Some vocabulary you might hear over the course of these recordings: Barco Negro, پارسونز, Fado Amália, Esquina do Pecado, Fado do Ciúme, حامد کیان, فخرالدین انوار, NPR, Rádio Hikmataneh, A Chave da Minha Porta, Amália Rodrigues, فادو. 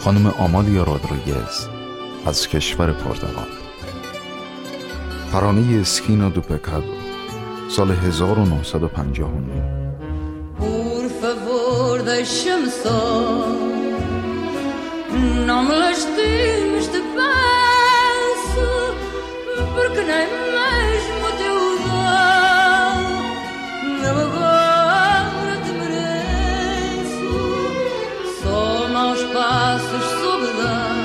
خانم آمالیا رودریگز از کشور پرتغال، ترانه اسکینا دو پکادو، سال 1959. Por favor, deixa-me só, não me lastimes de passo, porque nem mesmo teu dom não agora te mereço, só maus passos soube dar,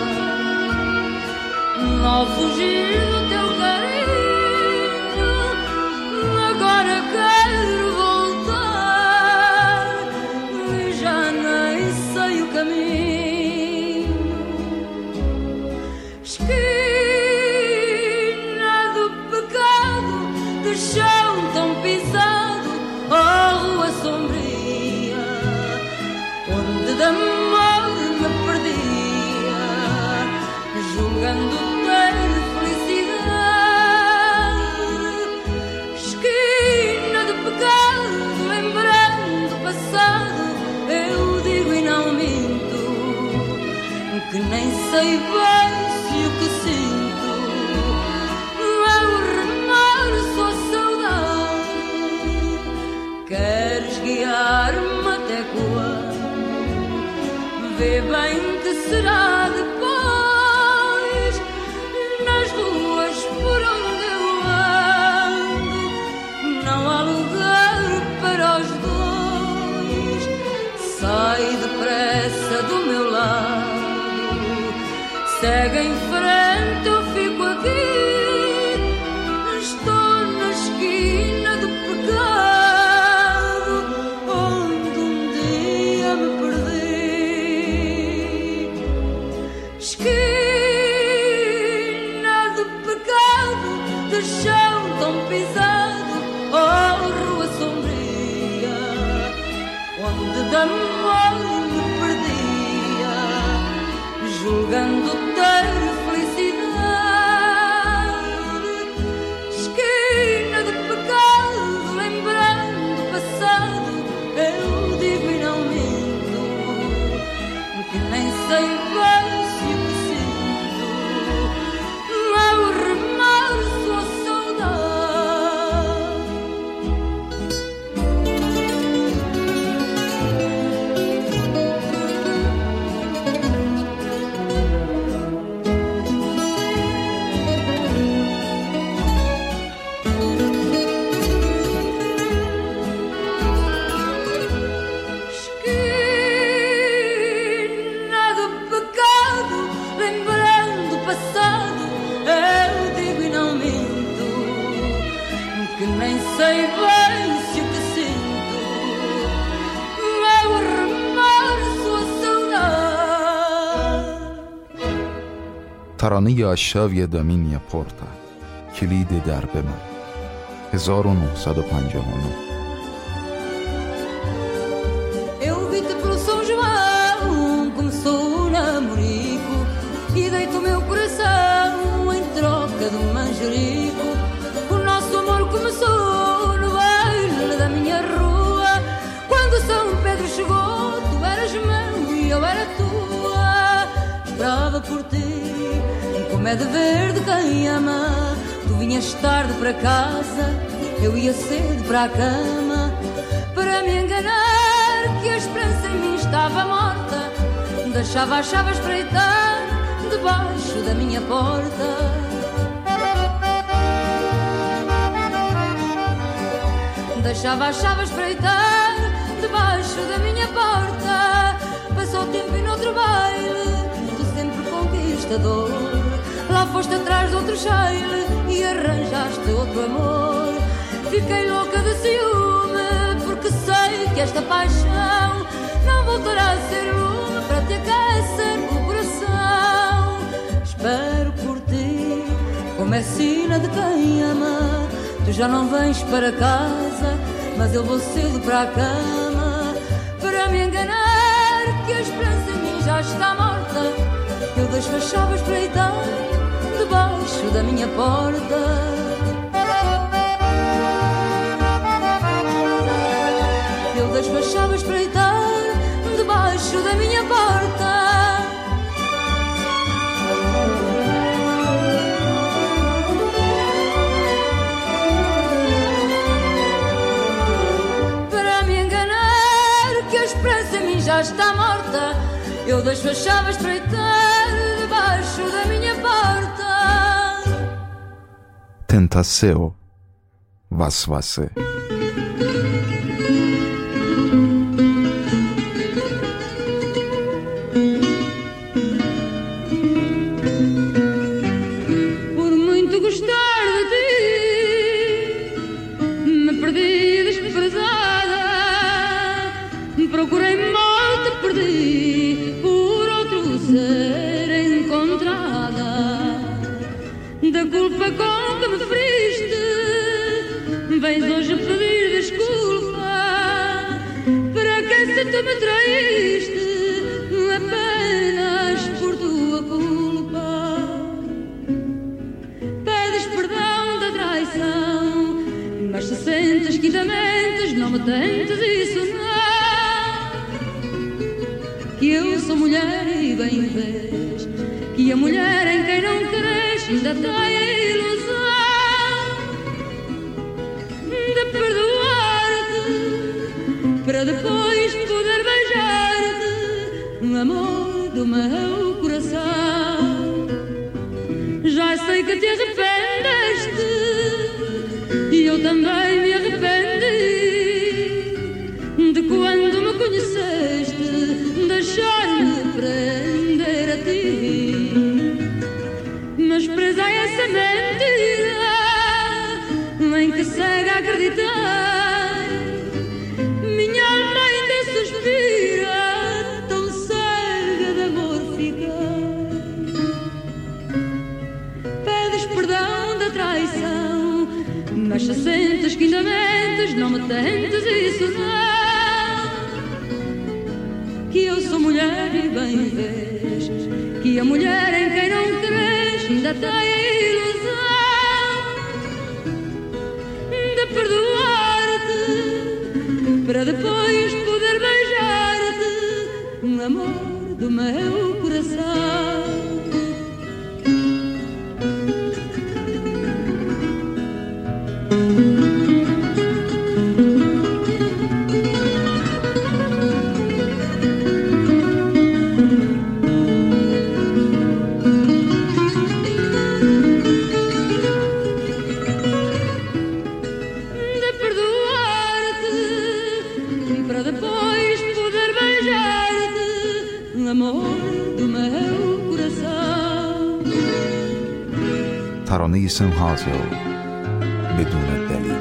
não fugir do teu carinho. Nem sei bem se o que sinto é o remorso ou saudade. Queres guiar-me até quando? Vê bem que será depois. Nas ruas por onde eu ando não há lugar para os dois. Sai depressa do meu lado, segue em frente, eu fico aqui. Estou na esquina do pecado, onde dia me perdi. Esquina do pecado, de chão tão pisado, oh rua sombria, onde da morte me perdia, julgando ter felicidade. Esquina de pecado, lembrando o passado, eu digo e não minto, que nem sei bem se o que sinto é o remorso ou ترانه A Chave da Minha Porta، کلید درب من، 1959. É dever de quem ama. Tu vinhas tarde para casa, eu ia cedo para a cama, para me enganar que a esperança em mim estava morta. Deixava as chaves espreitar debaixo da minha porta. Deixava as chaves espreitar debaixo da minha porta. Passou o tempo e noutro baile, tu sempre conquistador, lá foste atrás de outro cheiro e arranjaste outro amor. Fiquei louca de ciúme, porque sei que esta paixão não voltará a ser lume para te aquecer o coração. Comecina de quem ama. Tu já não vens para casa, mas eu vou cedo para a cama, para me enganar que a esperança em mim já está morta. Eu deixo as chaves para deitar debaixo da minha porta. Eu deixo as chaves para deitar debaixo da minha porta. Já está morta. Eu deixo as chaves espreitar debaixo da minha porta. Tentação, وسوسه. ترانه سنهاز و بدون دلیل.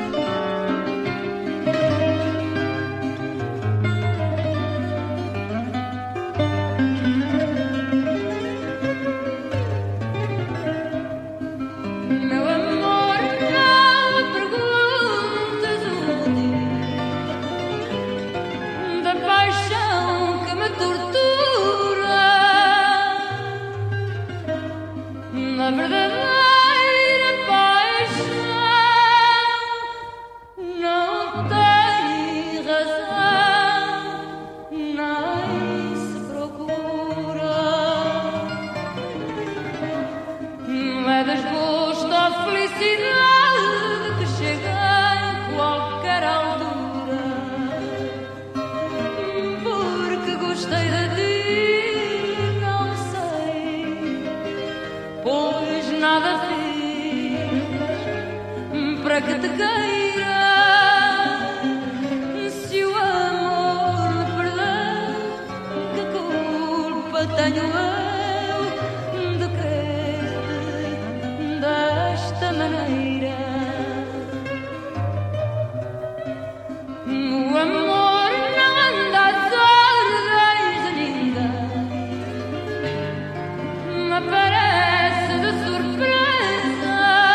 Parece de surpresa.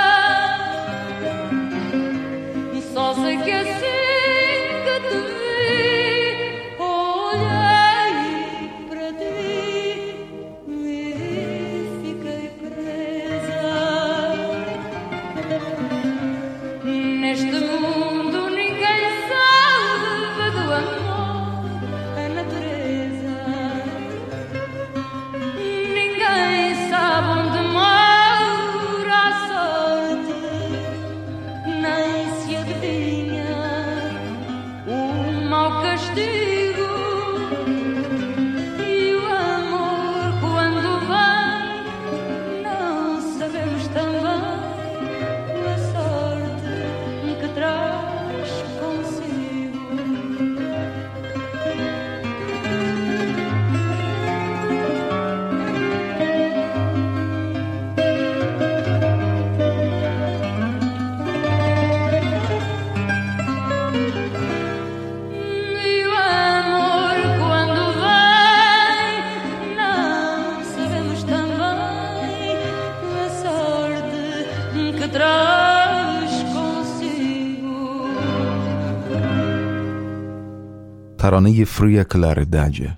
ترانه فریا کلار دجه،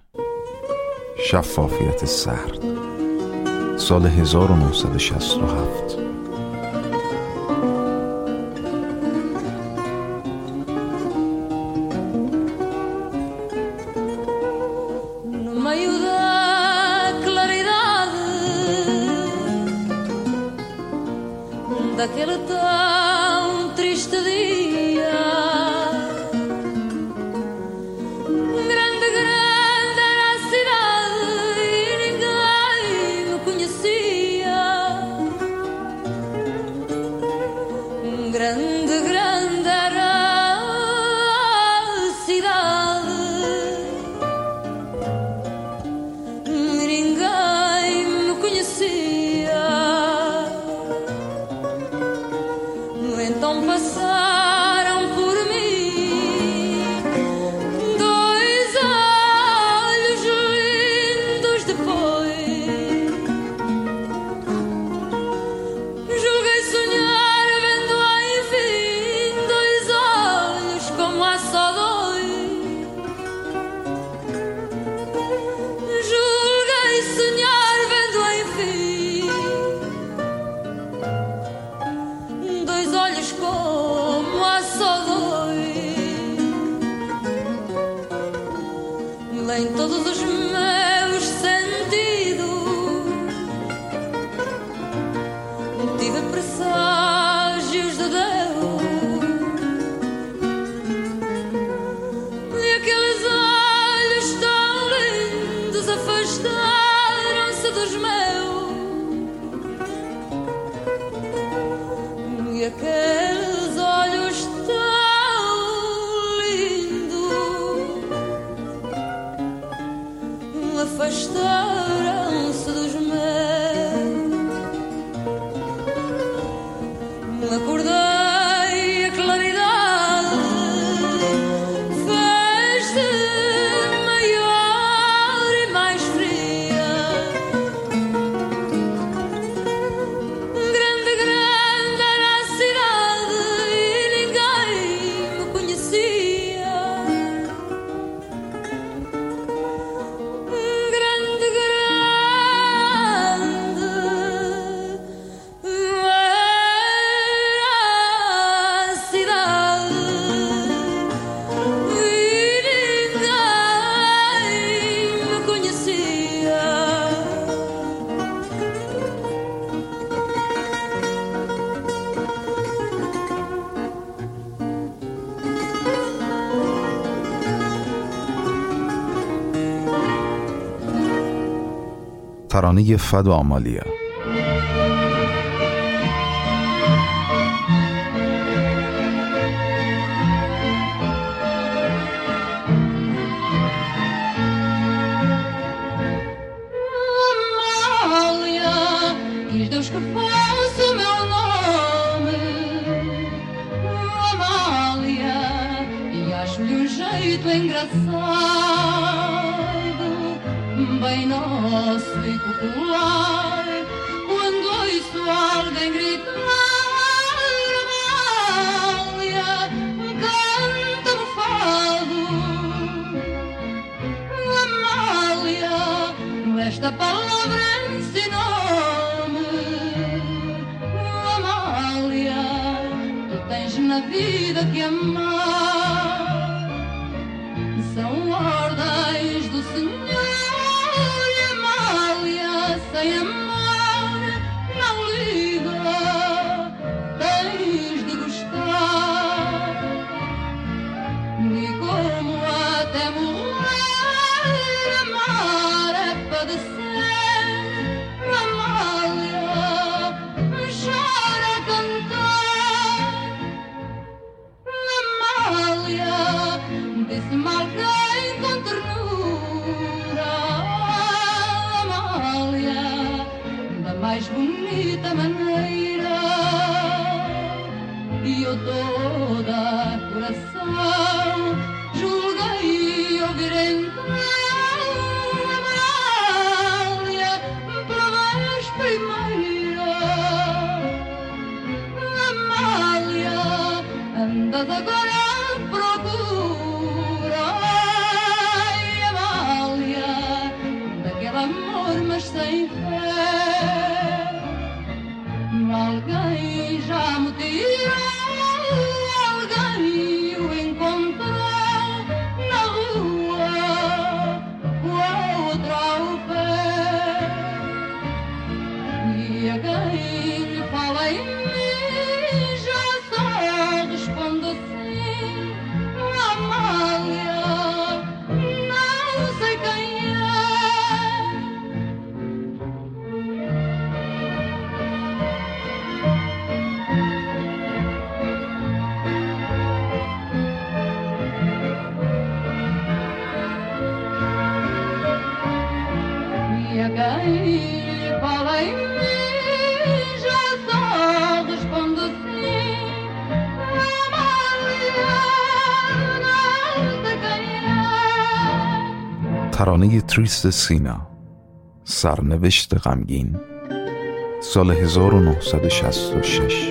شفافیت سرد، سال 1967. ترانه فدو آمالیا. Agora procura ترانه تریست سینا، سرنوشت غمگین، سال 1966.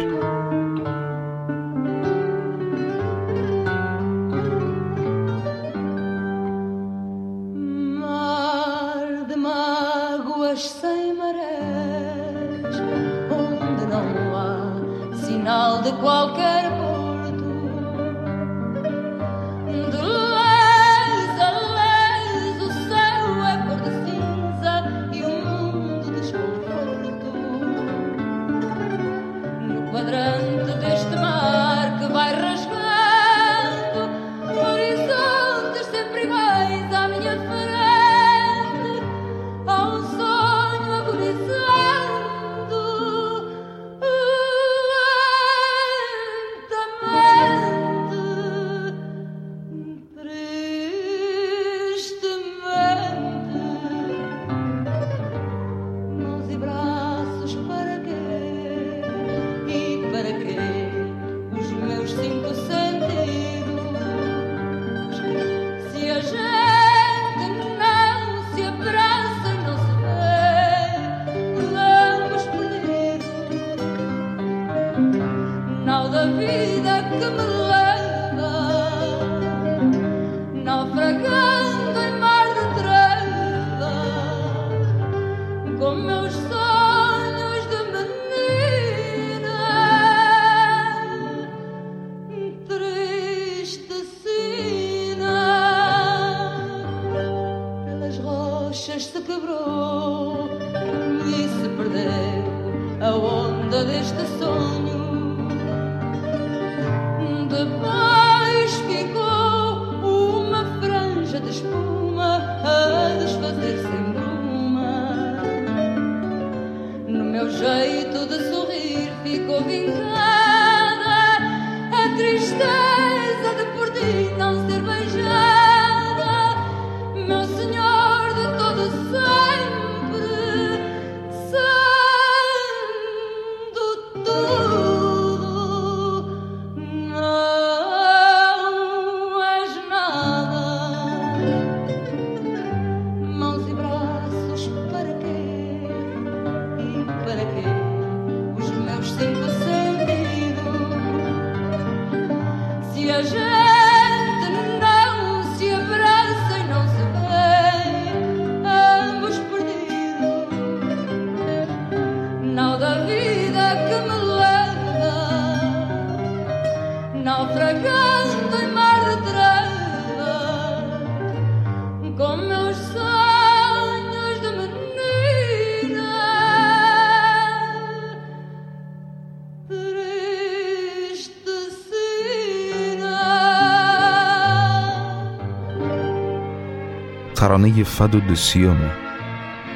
ترانه فدو دوسیومه،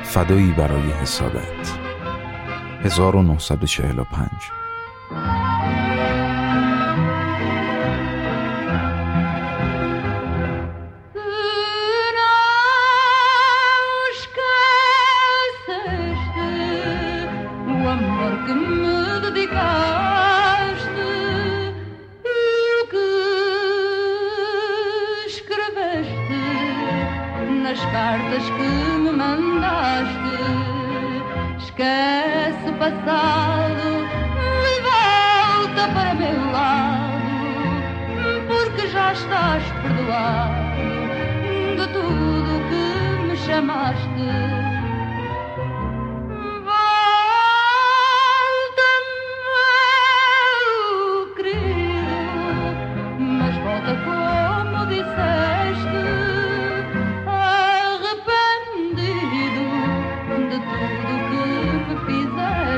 فدایی برای حسادت، 1945. Tudo que me fizer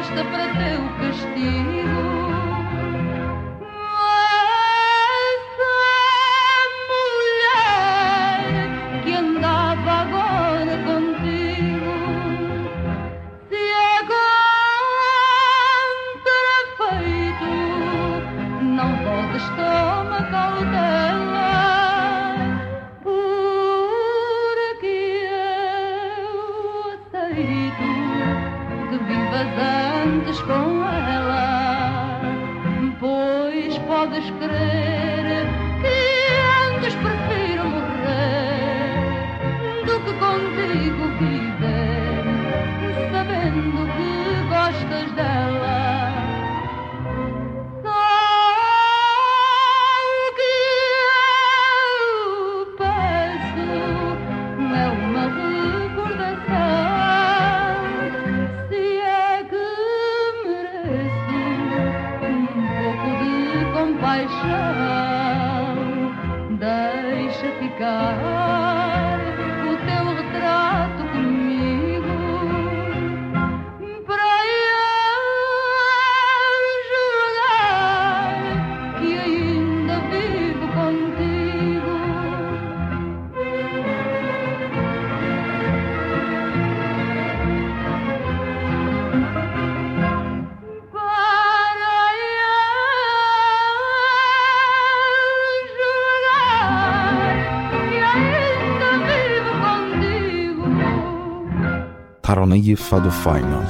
basta para teu castigo. ترانه فادو فاینال.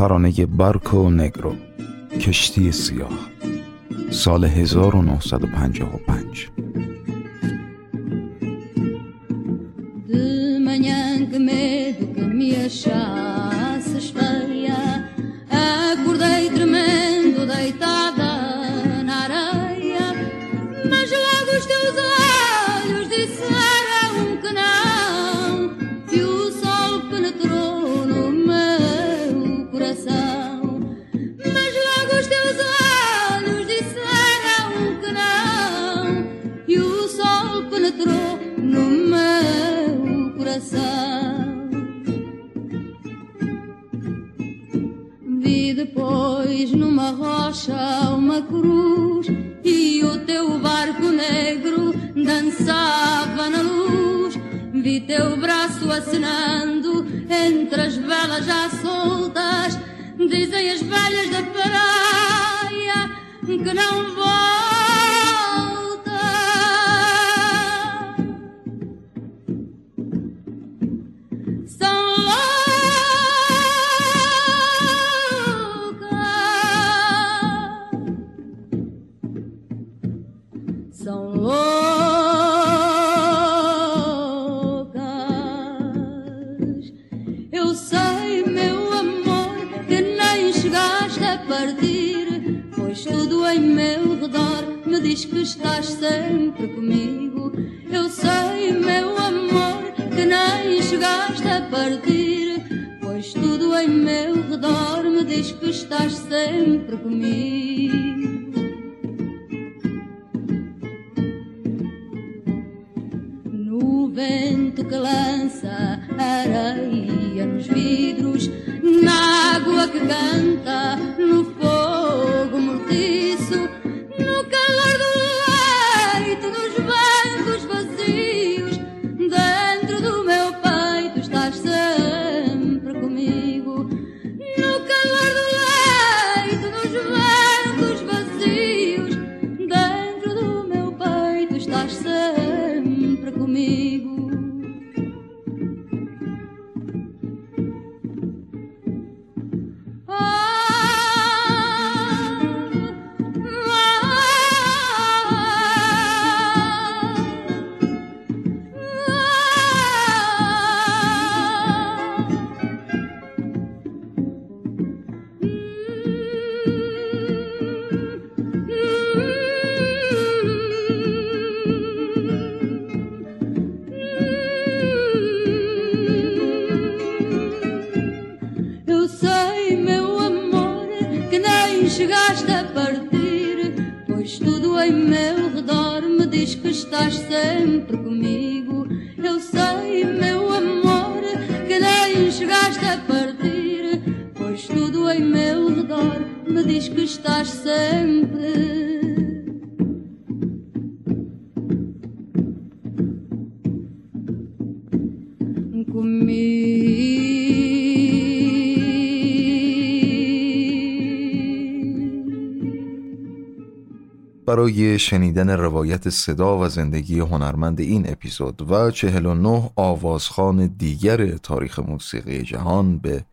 ترانه بارکو نگرو، کشتی سیاه، سال 1955. De manhã que medo que me achasses feia, acordei tremendo deitada na areia, mas logo os teus olhos disseram que não, que o sol penetrou no meu coração, mas logo os teus olhos disseram que não, que o sol penetrou no meu Vi depois numa rocha uma cruz E o teu barco negro dançava na luz Vi teu braço acenando entre as velas já soltas Dizem as velhas da praia que não vão Diz que estás sempre comigo Eu sei, meu amor Que nem chegaste a partir Pois tudo em meu redor Me diz que estás sempre comigo No vento que lança areia nos vidros Na água que canta No fogo mortiço برای شنیدن روایت صدا و زندگی هنرمند این اپیزود و 49 آوازخوان دیگر تاریخ موسیقی جهان به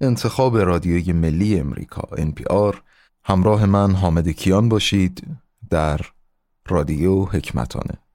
انتخاب رادیوی ملی امریکا NPR همراه من حامد کیان باشید در رادیو حکمتانه